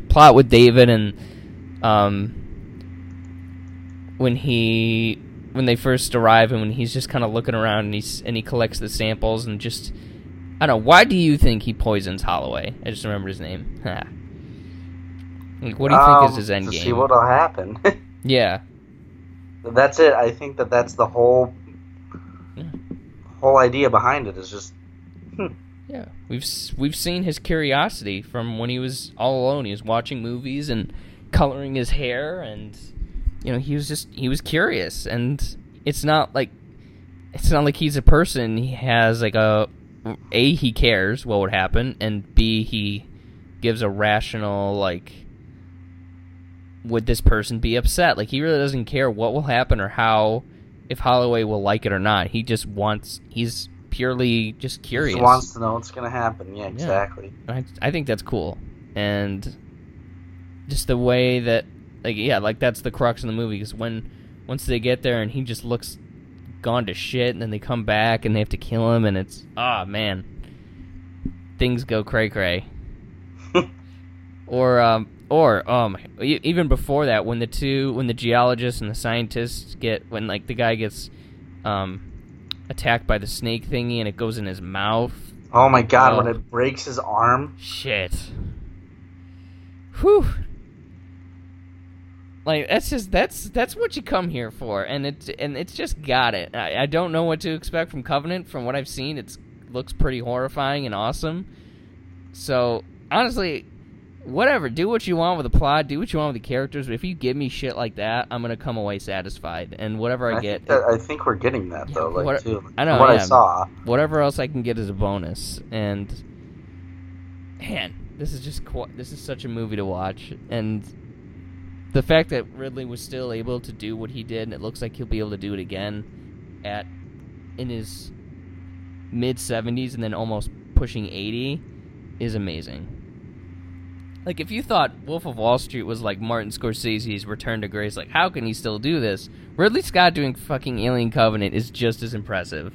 plot with David and... when they first arrive, and when he's just kind of looking around, and he collects the samples, and just... I don't know, why do you think he poisons Holloway? I just remember his name. Like, what do you think is his end game? To see what'll happen. Yeah. That's it. I think that's the whole idea behind it, is just... Yeah. We've seen his curiosity from when he was all alone. He was watching movies and coloring his hair, and... he was curious, and it's not like he's a person. He has like a he cares what would happen, and B, he gives a rational, like, would this person be upset? Like, he really doesn't care what will happen or how, if Holloway will like it or not. He's purely just curious. He wants to know what's going to happen. Yeah, exactly. Yeah. I think that's cool. And just the way that... Like, yeah, like, that's the crux of the movie, because once they get there and he just looks gone to shit, and then they come back and they have to kill him, and it's... Ah, man. Things go cray-cray. Even before that, when the geologist and the scientists when the guy gets attacked by the snake thingy and it goes in his mouth. Oh, my God, when it breaks his arm. Shit. Whew. Like that's what you come here for, and it's just got it. I don't know what to expect from Covenant. From what I've seen, it looks pretty horrifying and awesome. So honestly, whatever, do what you want with the plot, do what you want with the characters. But if you give me shit like that, I'm gonna come away satisfied, and whatever I get. I think we're getting that though. Like too. I know. From what I saw. Whatever else I can get is a bonus, and man, this is such a movie to watch, and. The fact that Ridley was still able to do what he did, and it looks like he'll be able to do it again in his mid-70s and then almost pushing 80 is amazing. Like, if you thought Wolf of Wall Street was like Martin Scorsese's Return to Grace, like, how can he still do this? Ridley Scott doing fucking Alien Covenant is just as impressive.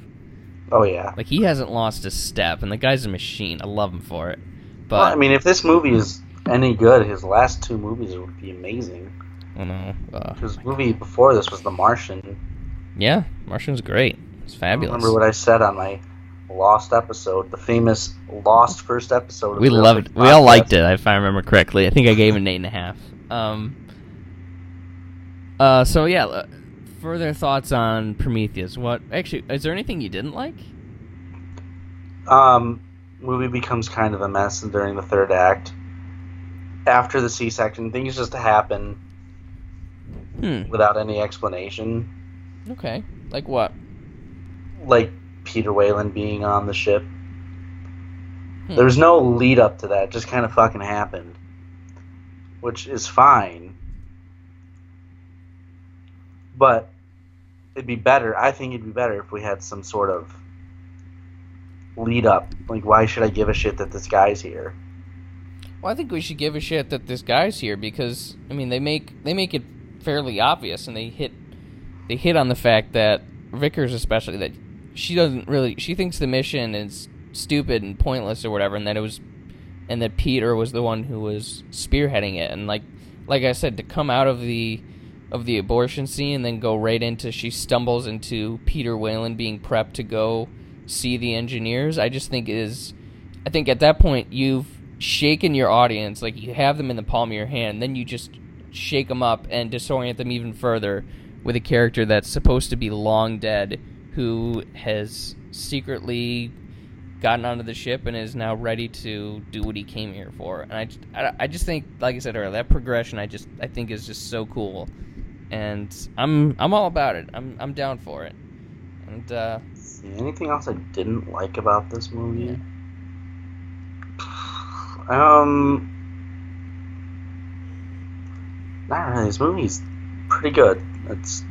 Oh, yeah. Like, he hasn't lost a step, and the guy's a machine. I love him for it. But well, I mean, if this movie is... any good, his last two movies would be amazing. I know. His movie before this was The Martian. Yeah, Martian's great. It's fabulous. I remember what I said on my Lost episode, the famous Lost first episode. We loved it. We all liked it, if I remember correctly. I think I gave it an 8.5. So yeah, further thoughts on Prometheus. What actually? Is there anything you didn't like? Movie becomes kind of a mess during the third act. After the C-section, things just happen without any explanation. Okay. Like what? Like Peter Weyland being on the ship. There was no lead up to that. It just kind of fucking happened. Which is fine. But it'd be better. I think it'd be better if we had some sort of lead up. Like, why should I give a shit that this guy's here? Well, I think we should give a shit that this guy's here because, I mean, they make it fairly obvious, and they hit on the fact that Vickers especially, that she thinks the mission is stupid and pointless or whatever, and that Peter was the one who was spearheading it, and like I said, to come out of the abortion scene and then go right into, she stumbles into Peter Weyland being prepped to go see the engineers. I think at that point you've shaken your audience, like you have them in the palm of your hand, then you just shake them up and disorient them even further with a character that's supposed to be long dead, who has secretly gotten onto the ship and is now ready to do what he came here for. And I just think, like I said earlier, that progression I think is just so cool, and I'm all about it. I'm down for it. And anything else I didn't like about this movie? Yeah. Not really. This movie's pretty good. It's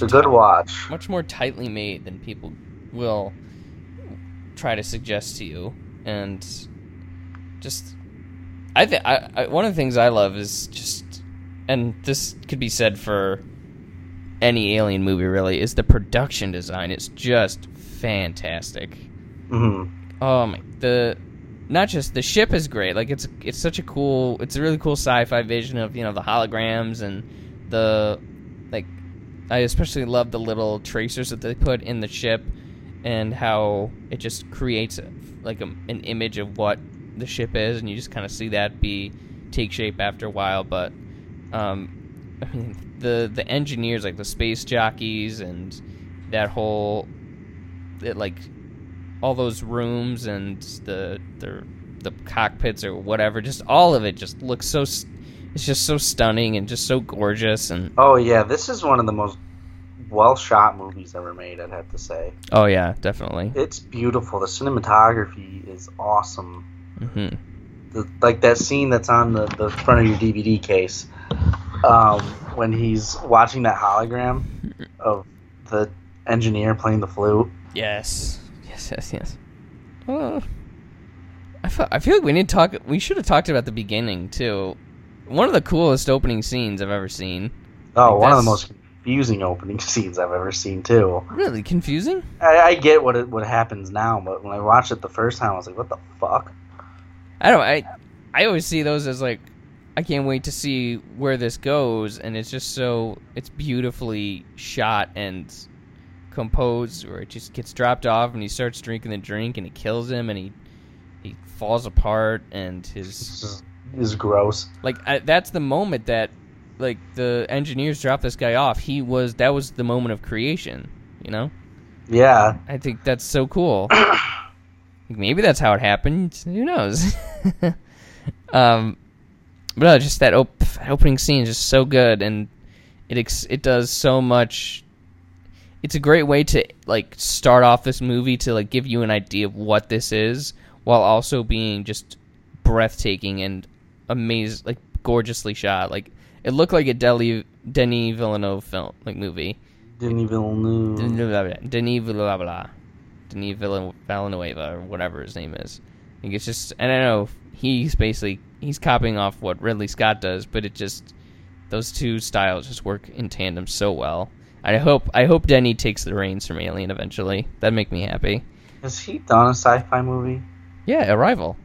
a good watch. Much more tightly made than people will try to suggest to you, and just I one of the things I love is just, and this could be said for any Alien movie really, is the production design. It's just fantastic. Mm-hmm. Oh my the. Not just the ship is great. Like it's such a cool, it's a really cool sci-fi vision of, you know, the holograms and the, like, I especially love the little tracers that they put in the ship and how it just creates an image of what the ship is, and you just kind of see that take shape after a while. But I mean, the engineers, like the space jockeys and that whole, it like. All those rooms and the cockpits or whatever, just all of it just looks so... It's just so stunning and just so gorgeous. And oh, yeah, this is one of the most well-shot movies ever made, I'd have to say. Oh, yeah, definitely. It's beautiful. The cinematography is awesome. Mm-hmm. Like that scene that's on the front of your DVD case when he's watching that hologram of the engineer playing the flute. Yes. Yes. I feel like we need to talk. We should have talked about the beginning too. One of the coolest opening scenes I've ever seen. Oh, like one of the most confusing opening scenes I've ever seen too. Really confusing? I get what happens now, but when I watched it the first time, I was like, "What the fuck?" I always see those as like, I can't wait to see where this goes, and it's just so, it's beautifully shot and. Composed, where it just gets dropped off and he starts drinking the drink and it kills him and he falls apart and his is gross. Like that's the moment that like the engineers dropped this guy off, that was the moment of creation, you know? Yeah. I think that's so cool. Maybe that's how it happened. Who knows? But no, just that opening scene is just so good, and it does so much. It's a great way to like start off this movie to like give you an idea of what this is, while also being just breathtaking and amazing, like gorgeously shot. Like it looked like a Denis Villeneuve film, like movie. Denis Villanueva, or whatever his name is. I think it's just, and I know he's copying off what Ridley Scott does, but it just, those two styles just work in tandem so well. I hope Denny takes the reins from Alien eventually. That'd make me happy. Has he done a sci-fi movie? Yeah, Arrival.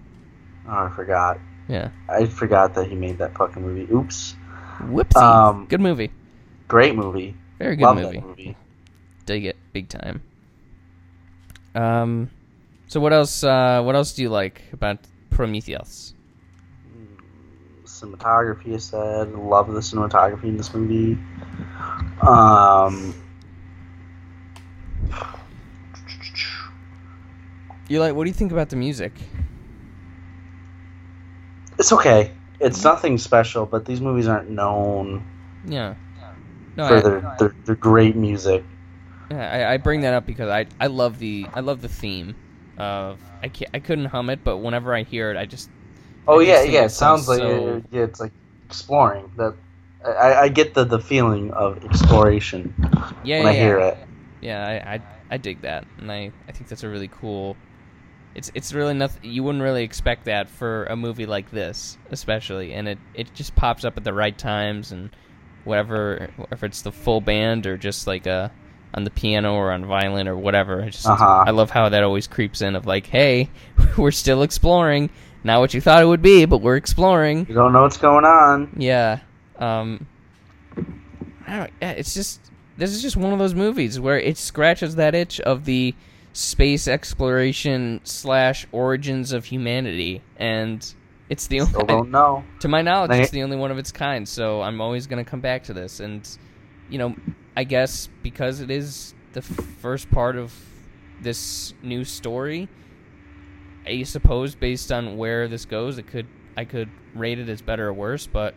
Oh, I forgot. Yeah. I forgot that he made that fucking movie. Oops. Whoopsie. Good movie. Great movie. Very good movie. Love that movie. Dig it. Big time. So what else do you like about Prometheus? Cinematography, I said. Love the cinematography in this movie. What do you think about the music? It's okay. It's nothing special, but these movies aren't known for their great music. Yeah, I bring that up because I love the theme of I couldn't hum it, but whenever I hear it, I just it sounds like so... it's like exploring. That I get the feeling of exploration when I hear it. Yeah, I dig that, and I think that's a really cool. It's really nothing. You wouldn't really expect that for a movie like this, especially, and it just pops up at the right times and whatever, if it's the full band or just like a. On the piano or on violin or whatever. I love how that always creeps in of like, hey, we're still exploring. Not what you thought it would be, but we're exploring. You don't know what's going on. Yeah. This is just one of those movies where it scratches that itch of the space exploration / origins of humanity. And it's the only... Still don't know. To my knowledge, it's the only one of its kind, so I'm always going to come back to this. And, you know... I guess because it is the first part of this new story, I suppose based on where this goes, I could rate it as better or worse, but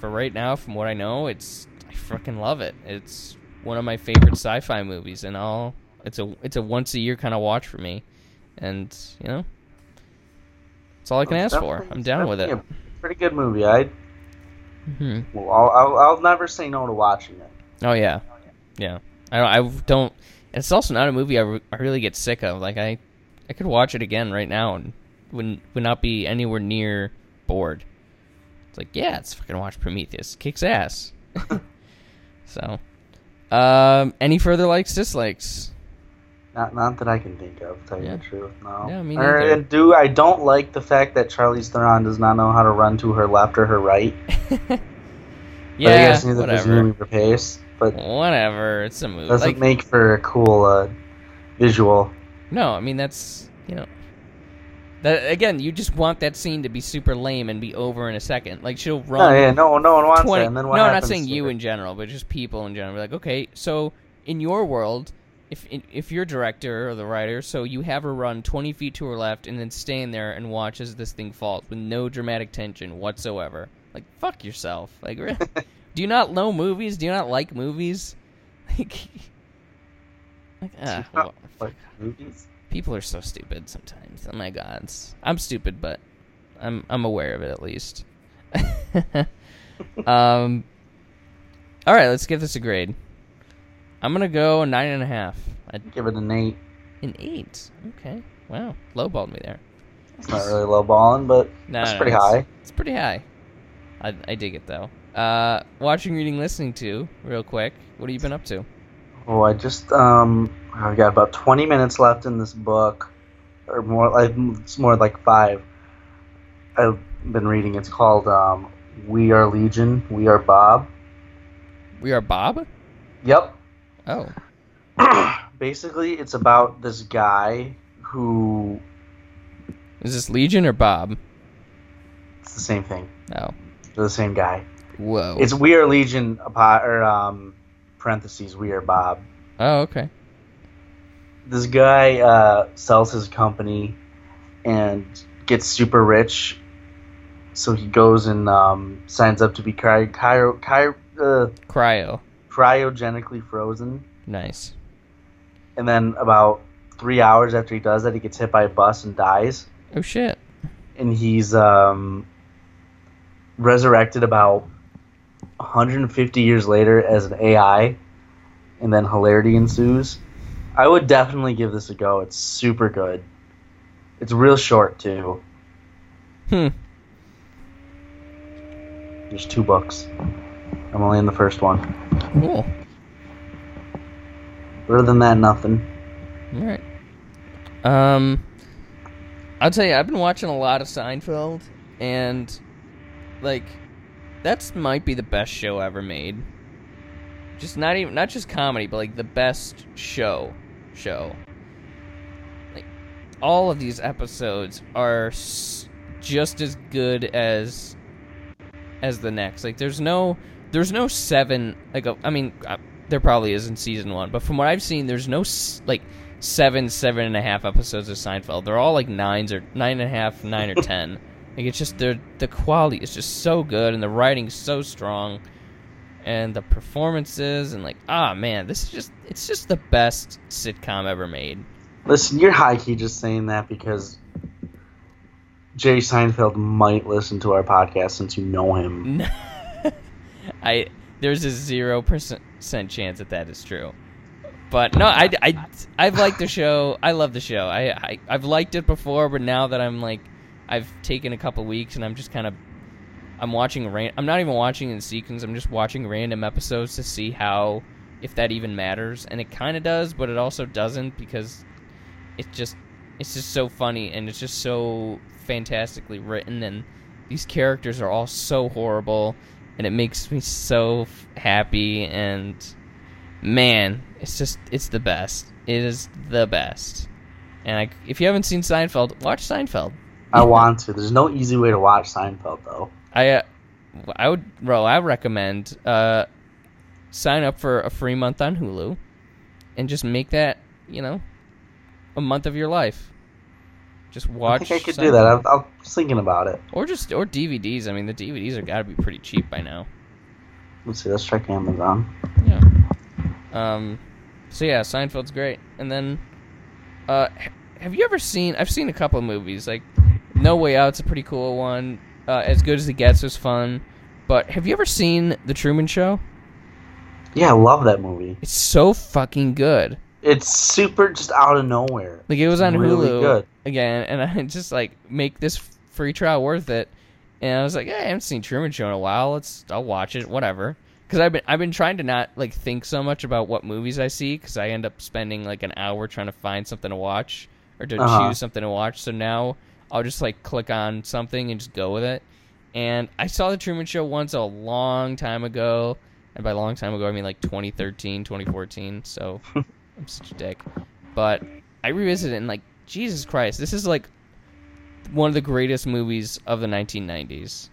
for right now, from what I know, I freaking love it. It's one of my favorite sci-fi movies, and it's a once a year kind of watch for me, and you know, it's all I can ask for. I'm down with it. A pretty good movie. Well, I'll never say no to watching it. Oh yeah, yeah. I don't. It's also not a movie I really get sick of. Like I could watch it again right now and would not be anywhere near bored. It's like let's fucking watch Prometheus. Kicks ass. So, any further likes, dislikes? Not that I can think of. Tell you the truth, no. Yeah, me neither. I don't like the fact that Charlize Theron does not know how to run to her left or her right. Yeah, whatever. Noomi Rapace. But whatever, it's a movie. Doesn't make for a cool visual. No, I mean that's that again. You just want that scene to be super lame and be over in a second. Like she'll run. No one wants that. And then what happens? I'm not saying you in general, but just people in general. Like, okay, so in your world, if you're director or the writer, so you have her run 20 feet to her left and then stand there and watch as this thing falls with no dramatic tension whatsoever. Like, fuck yourself. Like, really? Do you not know movies? Do you not like movies? Like movies? People are so stupid sometimes. Oh my god, I'm stupid, but I'm aware of it at least. All right, let's give this a grade. I'm gonna go 9.5. I'd give it an 8. An 8. Okay. Wow. Lowballed me there. It's not really lowballing, but pretty high. It's pretty high. I dig it though. Watching, reading, listening to, real quick. What have you been up to? Oh, I just I've got about 20 minutes left in this book, or more. It's more like 5. I've been reading. It's called "We Are Legion, We Are Bob." We are Bob? Yep. Oh. Basically, it's about this guy who. Is this Legion or Bob? It's the same thing. Oh. They're the same guy. Whoa. It's We Are Legion, parentheses, We Are Bob. Oh, okay. This guy sells his company and gets super rich. So he goes and signs up to be cryogenically frozen. Nice. And then about 3 hours after he does that, he gets hit by a bus and dies. Oh, shit. And he's resurrected about 150 years later as an AI. And then hilarity ensues. I would definitely give this a go. It's super good. It's real short, too. Hmm. There's 2 books. I'm only in the first one. Cool. Other than that, nothing. All right. I'll tell you, I've been watching a lot of Seinfeld, and, like, that might be the best show ever made. Just not just comedy, but, like, the best show. Like, all of these episodes are just as good as the next. Like, there's no seven, like, I mean, there probably is in season one, but from what I've seen, there's no, like, seven and a half episodes of Seinfeld. They're all, like, 9 and a half, 9 or 10. Like, it's just, the quality is just so good, and the writing's so strong, and the performances, and, like, man, this is just, it's just the best sitcom ever made. Listen, you're high-key just saying that because Jerry Seinfeld might listen to our podcast since you know him. There's a 0% chance that is true. But no, I've liked the show. I love the show. I've liked it before, but now that I'm like, I've taken a couple weeks and I'm just kind of, I'm watching, I'm not even watching in sequence. I'm just watching random episodes to see how, if that even matters. And it kind of does, but it also doesn't because it's just so funny and it's just so fantastically written, and these characters are all so horrible, and it makes me so happy, and man, it's the best. It is the best. And if you haven't seen Seinfeld, watch Seinfeld. I want to. There's no easy way to watch Seinfeld, though. I recommend sign up for a free month on Hulu and just make that, you know, a month of your life. Just watch. I think I could do that. I was thinking about it. Or DVDs. I mean, the DVDs are gotta be pretty cheap by now. Let's see. Let's check Amazon. Yeah. So yeah, Seinfeld's great. And then, have you ever seen? I've seen a couple of movies. Like, No Way Out's a pretty cool one. As Good As It Gets was fun. But have you ever seen The Truman Show? Yeah, I love that movie. It's so fucking good. It's super just out of nowhere. Like, it was on really Hulu good. Again, and I just, like, make this free trial worth it. And I was like, hey, I haven't seen Truman Show in a while. I'll watch it, whatever. Because I've been trying to not, like, think so much about what movies I see, because I end up spending, like, an hour trying to find something to watch or to choose something to watch. So now I'll just, like, click on something and just go with it. And I saw The Truman Show once a long time ago. And by long time ago, I mean, like, 2013, 2014. So... I'm such a dick, but I revisited it and, like, Jesus Christ, this is, like, one of the greatest movies of the 1990s.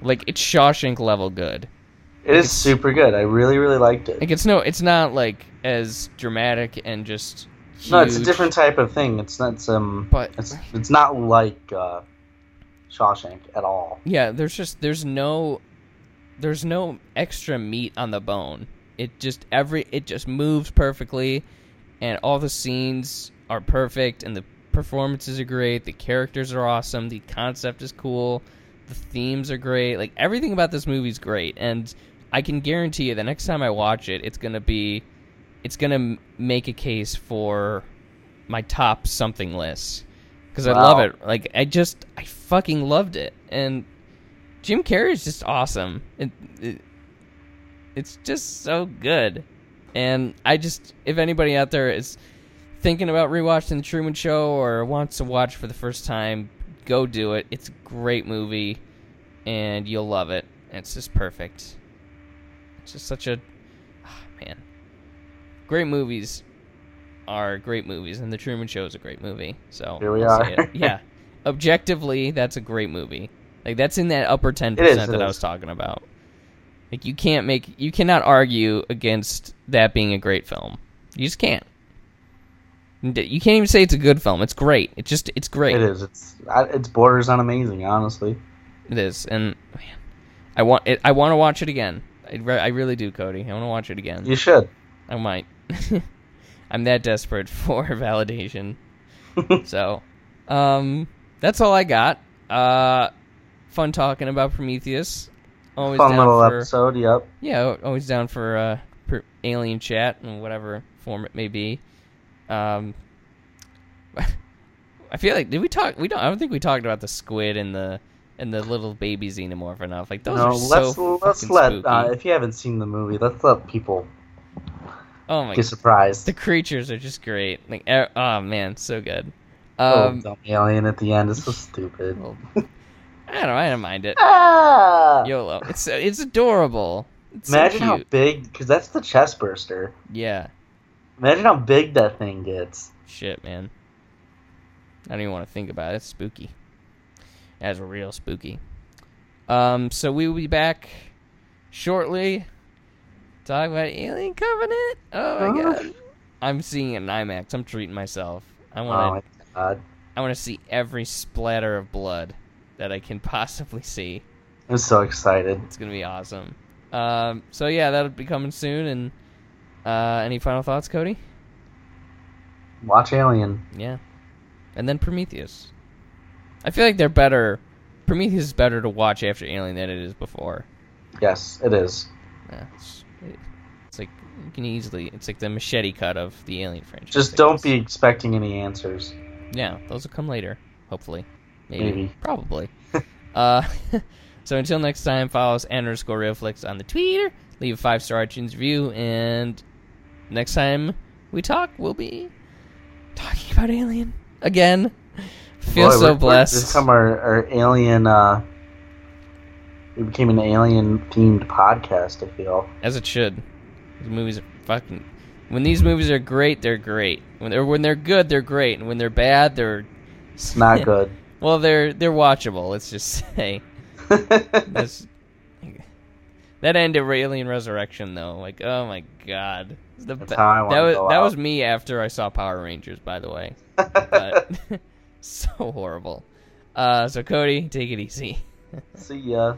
Like, it's Shawshank level good. It is super good. I really, really liked it. Like, it's not, like, as dramatic and just huge. No, it's a different type of thing. It's not it's not like Shawshank at all. Yeah, there's no extra meat on the bone. It just moves perfectly, and all the scenes are perfect, and the performances are great, the characters are awesome, the concept is cool, the themes are great. Like, everything about this movie is great, and I can guarantee you the next time I watch it, it's gonna make a case for my top something list, because I love it. Like, I fucking loved it, and Jim Carrey is just awesome. It's just so good. And I just, if anybody out there is thinking about rewatching The Truman Show or wants to watch for the first time, go do it. It's a great movie, and you'll love it. It's just perfect. It's just such a... Oh, man. Great movies are great movies, and The Truman Show is a great movie. So here we are. Yeah. Objectively, that's a great movie. Like, that's in that upper 10% that I was talking about. Like, you cannot argue against that being a great film. You just can't. You can't even say it's a good film. It's great. It's great. It is. It borders on amazing, honestly. It is, and man, I want to watch it again. I really do, Cody. I want to watch it again. You should. I might. I'm that desperate for validation. So, that's all I got. Fun talking about Prometheus. Always fun down little for, episode. Yep. Yeah, always down for alien chat in whatever form it may be. I feel like I don't think we talked about the squid and the little baby xenomorph enough. Like those are so spooky. If you haven't seen the movie, let's let people. Oh my! Get surprised. The creatures are just great. Like, oh man, so good. Dumb alien at the end is so stupid. I don't mind it. Ah! YOLO. It's adorable. It's Imagine so how big, because that's the chest burster. Yeah. Imagine how big that thing gets. Shit, man. I don't even want to think about it. It's spooky. That's real spooky. So we will be back shortly. Talk about Alien Covenant. Oh my god. I'm seeing it in IMAX. I'm treating myself. I want to see every splatter of blood that I can possibly see. I'm so excited. It's going to be awesome. So yeah, that'll be coming soon. And any final thoughts, Cody? Watch Alien. Yeah. And then Prometheus. I feel like they're better. Prometheus is better to watch after Alien than it is before. Yes, it is. Yeah, it's like you can easily. It's like the machete cut of the Alien franchise. Just don't be expecting any answers. Yeah, those will come later, hopefully. Maybe. Probably. So until next time, follow us @_RealFlix on the Twitter. Leave a 5-star iTunes review, and next time we talk, we'll be talking about Alien again. Feel so blessed. This time our Alien, it became an Alien-themed podcast, I feel. As it should. These movies are fucking... When these movies are great, they're great. When they're good, they're great. And when they're bad, they're... It's not good. Well, they're watchable, let's just say. That end of Alien Resurrection, though. Like, oh my god. That was me after I saw Power Rangers, by the way. But, so horrible. So, Cody, take it easy. See ya.